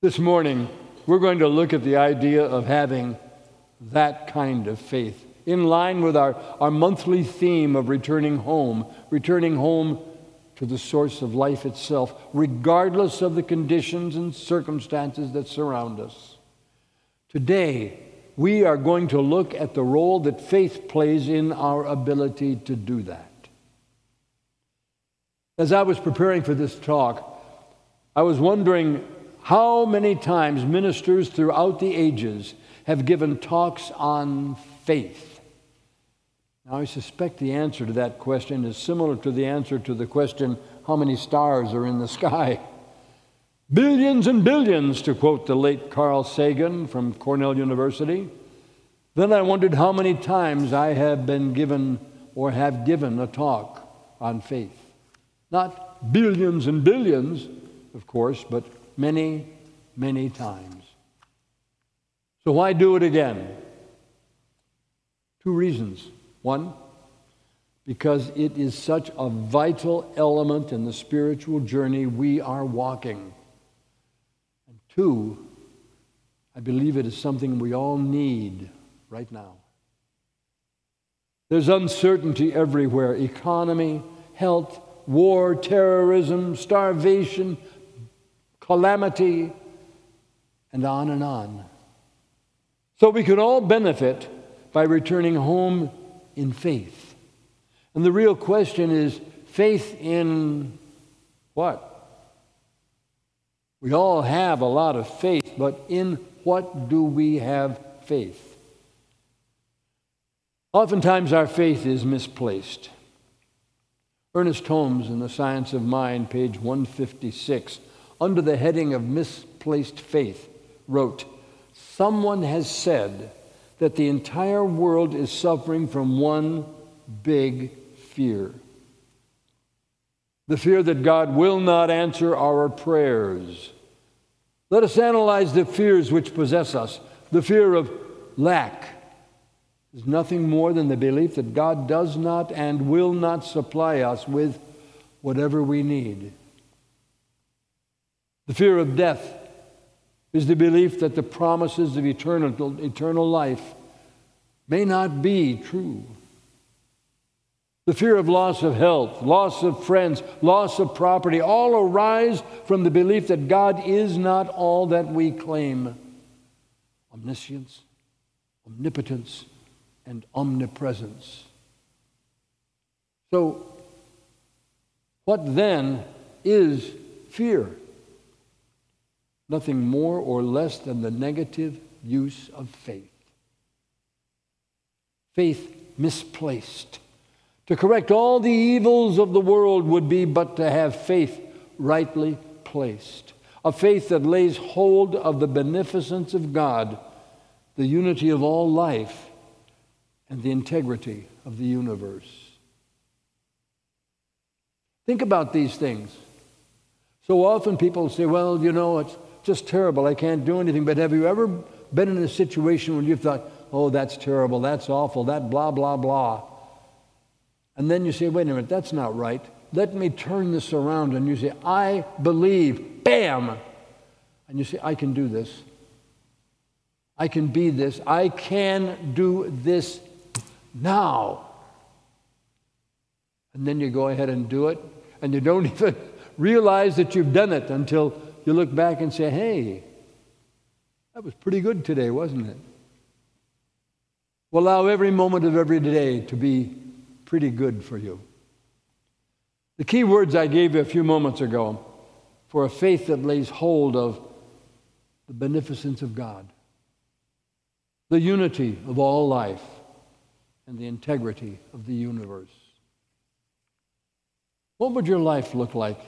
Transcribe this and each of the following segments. This morning, we're going to look at the idea of having that kind of faith, in line with our monthly theme of returning home to the source of life itself, regardless of the conditions and circumstances that surround us. Today, we are going to look at the role that faith plays in our ability to do that. As I was preparing for this talk, I was wondering how many times ministers throughout the ages have given talks on faith. Now, I suspect the answer to that question is similar to the answer to the question, how many stars are in the sky? Billions and billions, to quote the late Carl Sagan from Cornell University. Then I wondered how many times I have been given or have given a talk on faith. Not billions and billions, of course, but many, many times. So why do it again? Two reasons. One, because it is such a vital element in the spiritual journey we are walking. And two, I believe it is something we all need right now. There's uncertainty everywhere. Economy, health, war, terrorism, starvation, calamity, and on and on. So we could all benefit by returning home in faith. And the real question is, faith in what? We all have a lot of faith, but in what do we have faith? Oftentimes our faith is misplaced. Ernest Holmes in The Science of Mind, page 156, under the heading of misplaced faith, wrote, "Someone has said that the entire world is suffering from one big fear. The fear that God will not answer our prayers. Let us analyze the fears which possess us. The fear of lack is nothing more than the belief that God does not and will not supply us with whatever we need. The fear of death is the belief that the promises of eternal life may not be true. The fear of loss of health, loss of friends, loss of property, all arise from the belief that God is not all that we claim. Omniscience, omnipotence, and omnipresence." So, what then is fear? Nothing more or less than the negative use of faith. Faith misplaced. To correct all the evils of the world would be but to have faith rightly placed. A faith that lays hold of the beneficence of God, the unity of all life, and the integrity of the universe. Think about these things. So often people say, well, you know, it's just terrible, I can't do anything. But have you ever been in a situation where you've thought, oh, that's terrible, that's awful, that blah, blah, blah. And then you say, wait a minute, that's not right. Let me turn this around. And you say, I believe, bam. And you say, I can do this. I can be this. I can do this now. And then you go ahead and do it, and you don't even realize that you've done it until you look back and say, hey, that was pretty good today, wasn't it? Well, allow every moment of every day to be pretty good for you. The key words I gave you a few moments ago for a faith that lays hold of the beneficence of God, the unity of all life, and the integrity of the universe. What would your life look like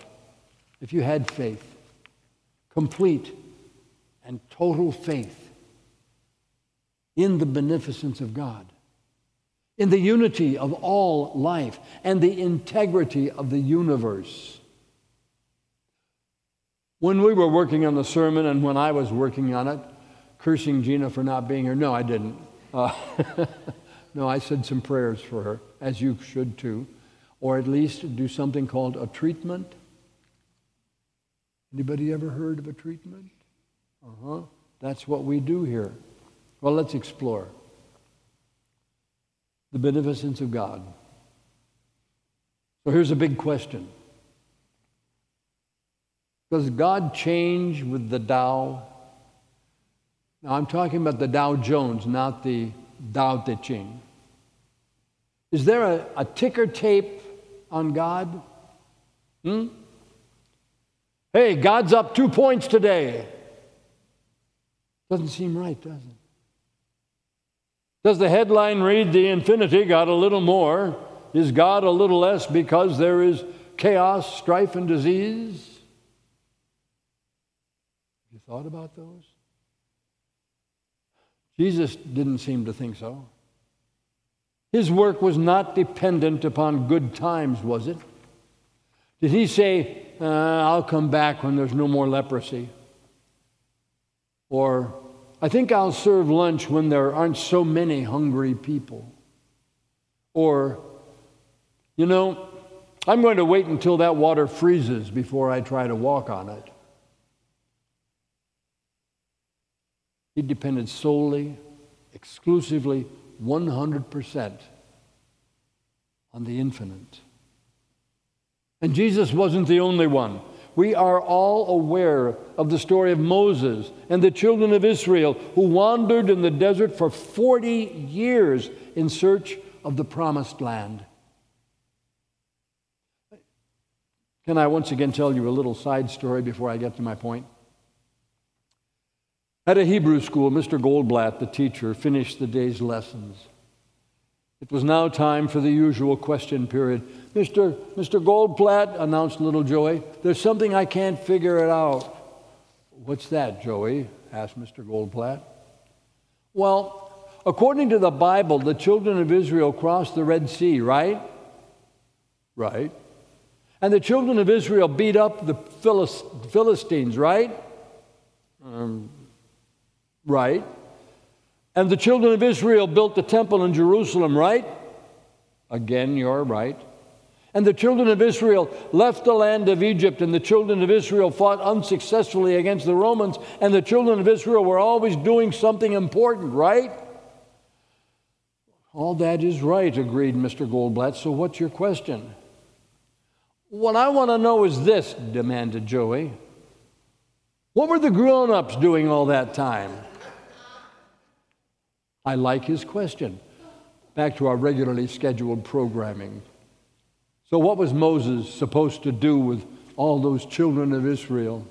if you had faith? Complete and total faith in the beneficence of God, in the unity of all life, and the integrity of the universe. When we were working on the sermon and when I was working on it, cursing Gina for not being here, no, I didn't. No, I said some prayers for her, as you should too, or at least do something called a treatment. Anybody ever heard of a treatment? That's what we do here. Well, let's explore the beneficence of God. So here's a big question. Does God change with the Tao? Now, I'm talking about the Dow Jones, not the Tao Te Ching. Is there a ticker tape on God? Hey, God's up 2 points today. Doesn't seem right, does it? Does the headline read, "The infinity got a little more, is God a little less because there is chaos, strife, and disease"? You thought about those? Jesus didn't seem to think so. His work was not dependent upon good times, was it? Did he say, "I'll come back when there's no more leprosy"? Or, "I think I'll serve lunch when there aren't so many hungry people"? Or, "You know, I'm going to wait until that water freezes before I try to walk on it"? He depended solely, exclusively, 100% on the infinite. And Jesus wasn't the only one. We are all aware of the story of Moses and the children of Israel who wandered in the desert for 40 years in search of the promised land. Can I once again tell you a little side story before I get to my point? At a Hebrew school, Mr. Goldblatt, the teacher, finished the day's lessons. It was now time for the usual question period. Mr. Goldblatt," announced little Joey, "there's something I can't figure it out." "What's that, Joey?" asked Mr. Goldblatt. "Well, according to the Bible, the children of Israel crossed the Red Sea, right?" "Right." "And the children of Israel beat up the Philistines, right?" "Right." "And the children of Israel built the temple in Jerusalem, right?" "Again, you're right." "And the children of Israel left the land of Egypt, and the children of Israel fought unsuccessfully against the Romans, and the children of Israel were always doing something important, right?" "All that is right," agreed Mr. Goldblatt. "So what's your question?" "What I want to know is this," demanded Joey. "What were the grown-ups doing all that time?" I like his question. Back to our regularly scheduled programming. So what was Moses supposed to do with all those children of Israel?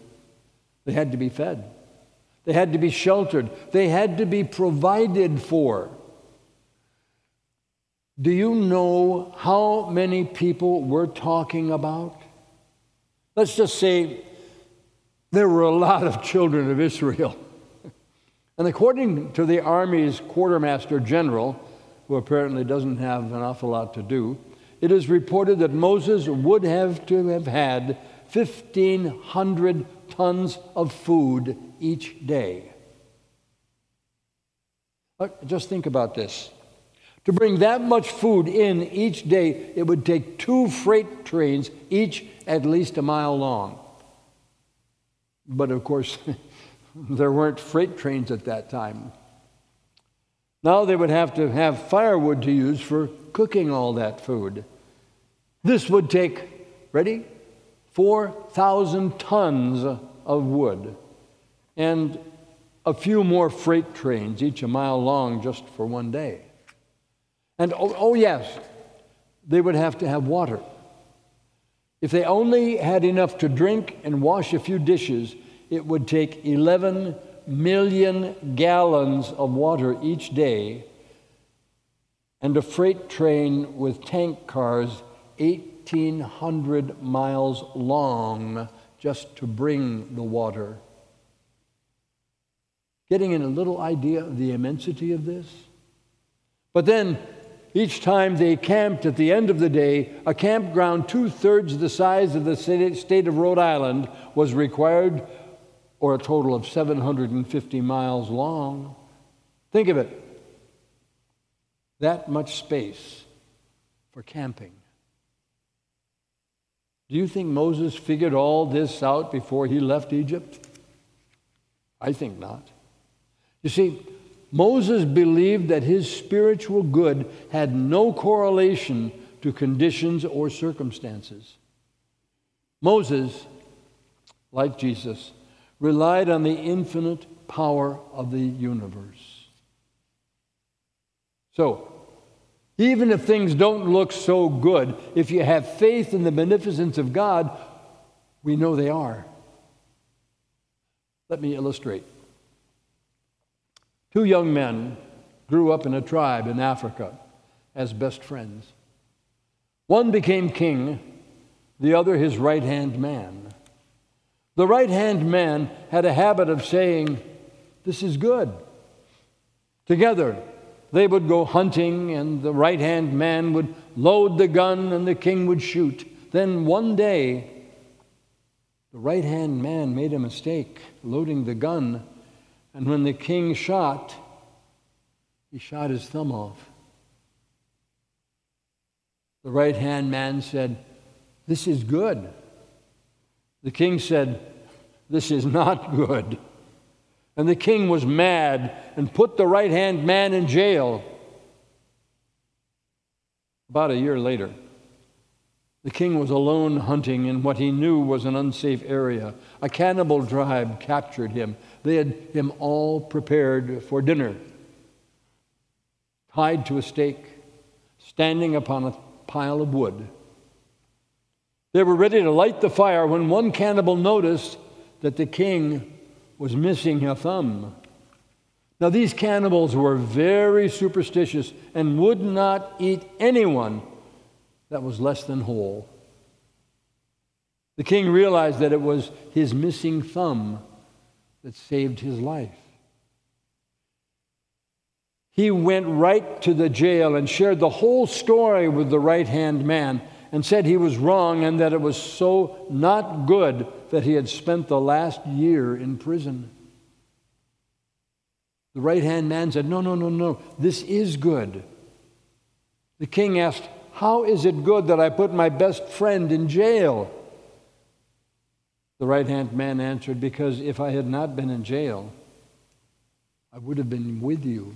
They had to be fed. They had to be sheltered. They had to be provided for. Do you know how many people we're talking about? Let's just say there were a lot of children of Israel. And according to the Army's quartermaster general, who apparently doesn't have an awful lot to do, it is reported that Moses would have to have had 1,500 tons of food each day. Just think about this. To bring that much food in each day, it would take 2 freight trains, each at least a mile long. But of course, there weren't freight trains at that time. Now they would have to have firewood to use for cooking all that food. This would take, ready, 4,000 tons of wood and a few more freight trains, each a mile long, just for one day. And oh yes, they would have to have water. If they only had enough to drink and wash a few dishes, it would take 11 million gallons of water each day, and a freight train with tank cars 1,800 miles long just to bring the water. Getting in a little idea of the immensity of this? But then, each time they camped at the end of the day, a campground 2/3 the size of the state of Rhode Island was required, or a total of 750 miles long. Think of it. That much space for camping. Do you think Moses figured all this out before he left Egypt? I think not. You see, Moses believed that his spiritual good had no correlation to conditions or circumstances. Moses, like Jesus, relied on the infinite power of the universe. So, even if things don't look so good, if you have faith in the beneficence of God, we know they are. Let me illustrate. Two young men grew up in a tribe in Africa as best friends. One became king, the other his right-hand man. The right-hand man had a habit of saying, "This is good." Together, they would go hunting, and the right-hand man would load the gun, and the king would shoot. Then one day, the right-hand man made a mistake loading the gun, and when the king shot, he shot his thumb off. The right-hand man said, "This is good." The king said, "This is not good." And the king was mad and put the right-hand man in jail. About a year later, the king was alone hunting in what he knew was an unsafe area. A cannibal tribe captured him. They had him all prepared for dinner, tied to a stake, standing upon a pile of wood. They were ready to light the fire when one cannibal noticed that the king was missing a thumb. Now, these cannibals were very superstitious and would not eat anyone that was less than whole. The king realized that it was his missing thumb that saved his life. He went right to the jail and shared the whole story with the right-hand man and said he was wrong and that it was so not good that he had spent the last year in prison. The right-hand man said, "No, no, no, no, this is good." The king asked, "How is it good that I put my best friend in jail?" The right-hand man answered, "Because if I had not been in jail, I would have been with you."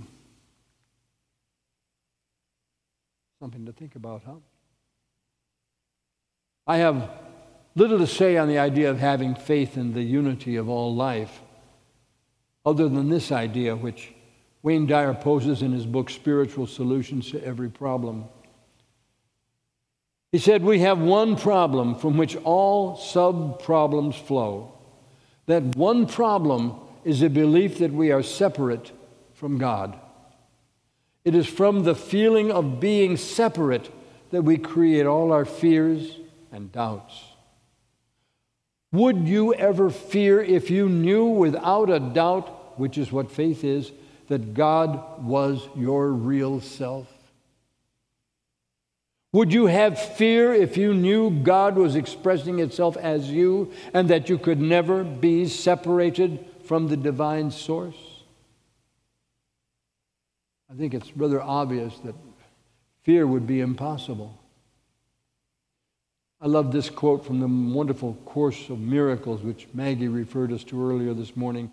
Something to think about, huh? I have little to say on the idea of having faith in the unity of all life, other than this idea, which Wayne Dyer poses in his book, Spiritual Solutions to Every Problem. He said, "We have one problem from which all sub-problems flow. That one problem is a belief that we are separate from God. It is from the feeling of being separate that we create all our fears and doubts. Would you ever fear if you knew without a doubt, which is what faith is, that God was your real self? Would you have fear if you knew God was expressing itself as you and that you could never be separated from the divine source?" I think it's rather obvious that fear would be impossible. I love this quote from the wonderful Course of Miracles, which Maggie referred us to earlier this morning,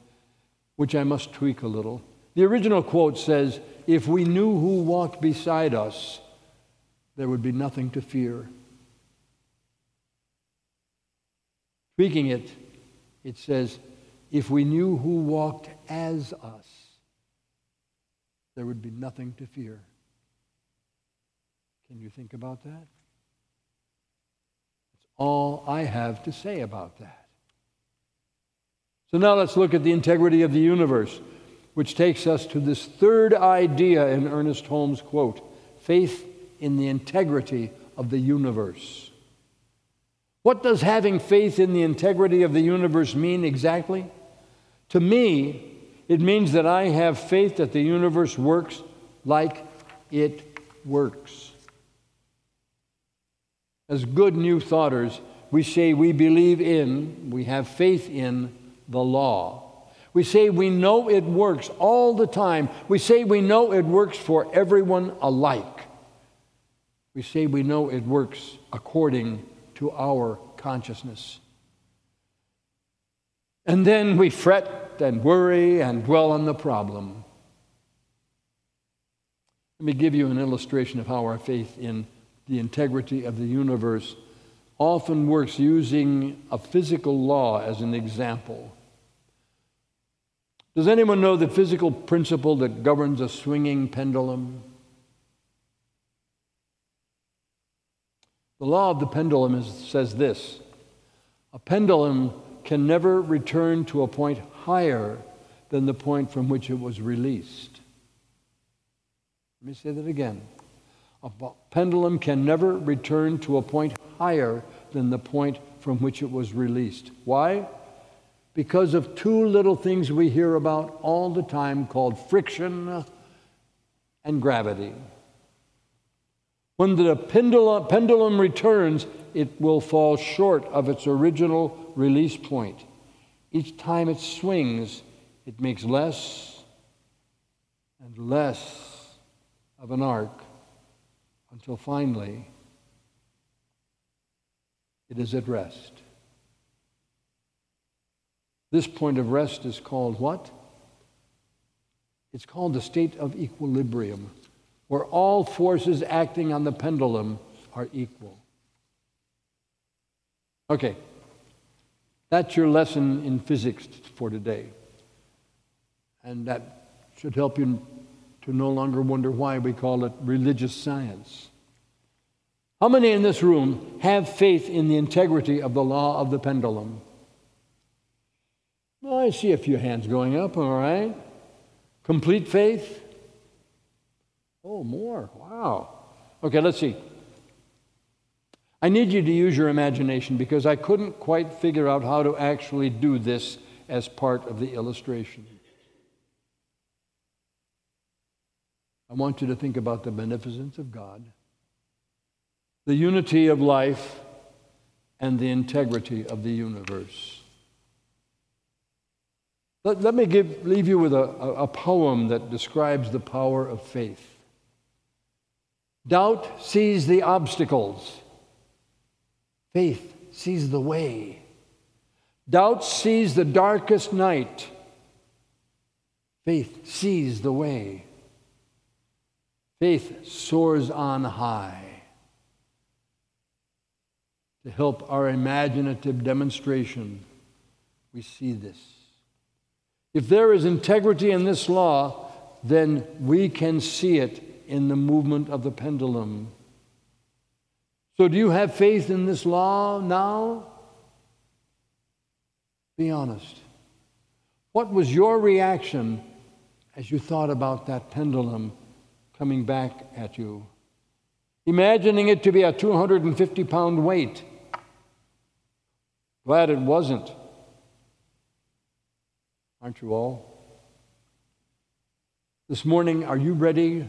which I must tweak a little. The original quote says, "If we knew who walked beside us, there would be nothing to fear." Tweaking it, it says, "If we knew who walked as us, there would be nothing to fear." Can you think about that? That's all I have to say about that. So now let's look at the integrity of the universe, which takes us to this third idea in Ernest Holmes' quote, faith in the integrity of the universe. What does having faith in the integrity of the universe mean exactly? To me, it means that I have faith that the universe works like it works. As good New Thoughters, we say we believe in, we have faith in the law. We say we know it works all the time. We say we know it works for everyone alike. We say we know it works according to our consciousness. And then we fret fret and worry and dwell on the problem. Let me give you an illustration of how our faith in the integrity of the universe often works, using a physical law as an example. Does anyone know the physical principle that governs a swinging pendulum? The law of the pendulum says this: a pendulum can never return to a point higher than the point from which it was released. Let me say that again. A pendulum can never return to a point higher than the point from which it was released. Why? Because of two little things we hear about all the time called friction and gravity. When the pendulum returns, it will fall short of its original release point. Each time it swings, it makes less and less of an arc until finally it is at rest. This point of rest is called what? It's called the state of equilibrium, where all forces acting on the pendulum are equal. Okay, that's your lesson in physics for today. And that should help you to no longer wonder why we call it religious science. How many in this room have faith in the integrity of the law of the pendulum? Well, I see a few hands going up, all right. Complete faith? Oh, more, wow. Okay, let's see. I need you to use your imagination because I couldn't quite figure out how to actually do this as part of the illustration. I want you to think about the beneficence of God, the unity of life, and the integrity of the universe. Let me leave you with a poem that describes the power of faith. Doubt sees the obstacles. Faith sees the way. Doubt sees the darkest night. Faith sees the way. Faith soars on high. To help our imaginative demonstration, we see this. If there is integrity in this law, then we can see it in the movement of the pendulum. So do you have faith in this law now? Be honest. What was your reaction as you thought about that pendulum coming back at you? Imagining it to be a 250-pound weight. Glad it wasn't. Aren't you all? This morning, are you ready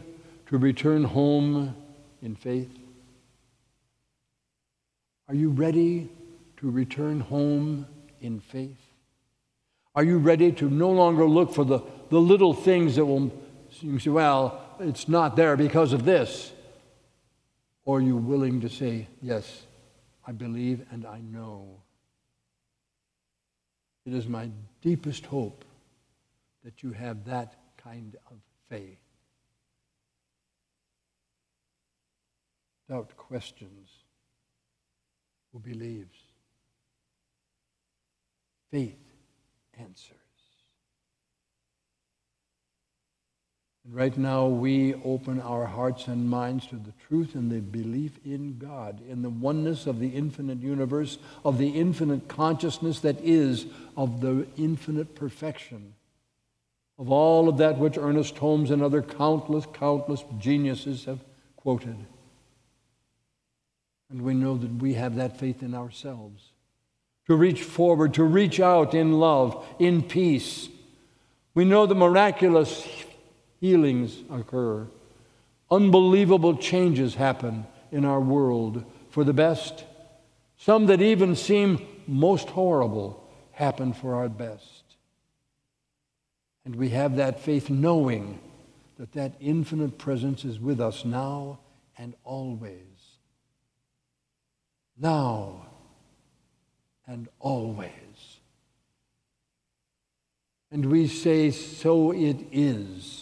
to return home in faith? Are you ready to return home in faith? Are you ready to no longer look for the little things that will, you say, well, it's not there because of this? Or are you willing to say, yes, I believe and I know? It is my deepest hope that you have that kind of faith. Doubt questions who believes. Faith answers. And right now we open our hearts and minds to the truth and the belief in God, in the oneness of the infinite universe, of the infinite consciousness that is, of the infinite perfection, of all of that which Ernest Holmes and other countless geniuses have quoted. And we know that we have that faith in ourselves, to reach forward, to reach out in love, in peace. We know the miraculous healings occur. Unbelievable changes happen in our world for the best. Some that even seem most horrible happen for our best. And we have that faith knowing that that infinite presence is with us now and always. Now and always. and we say, so it is.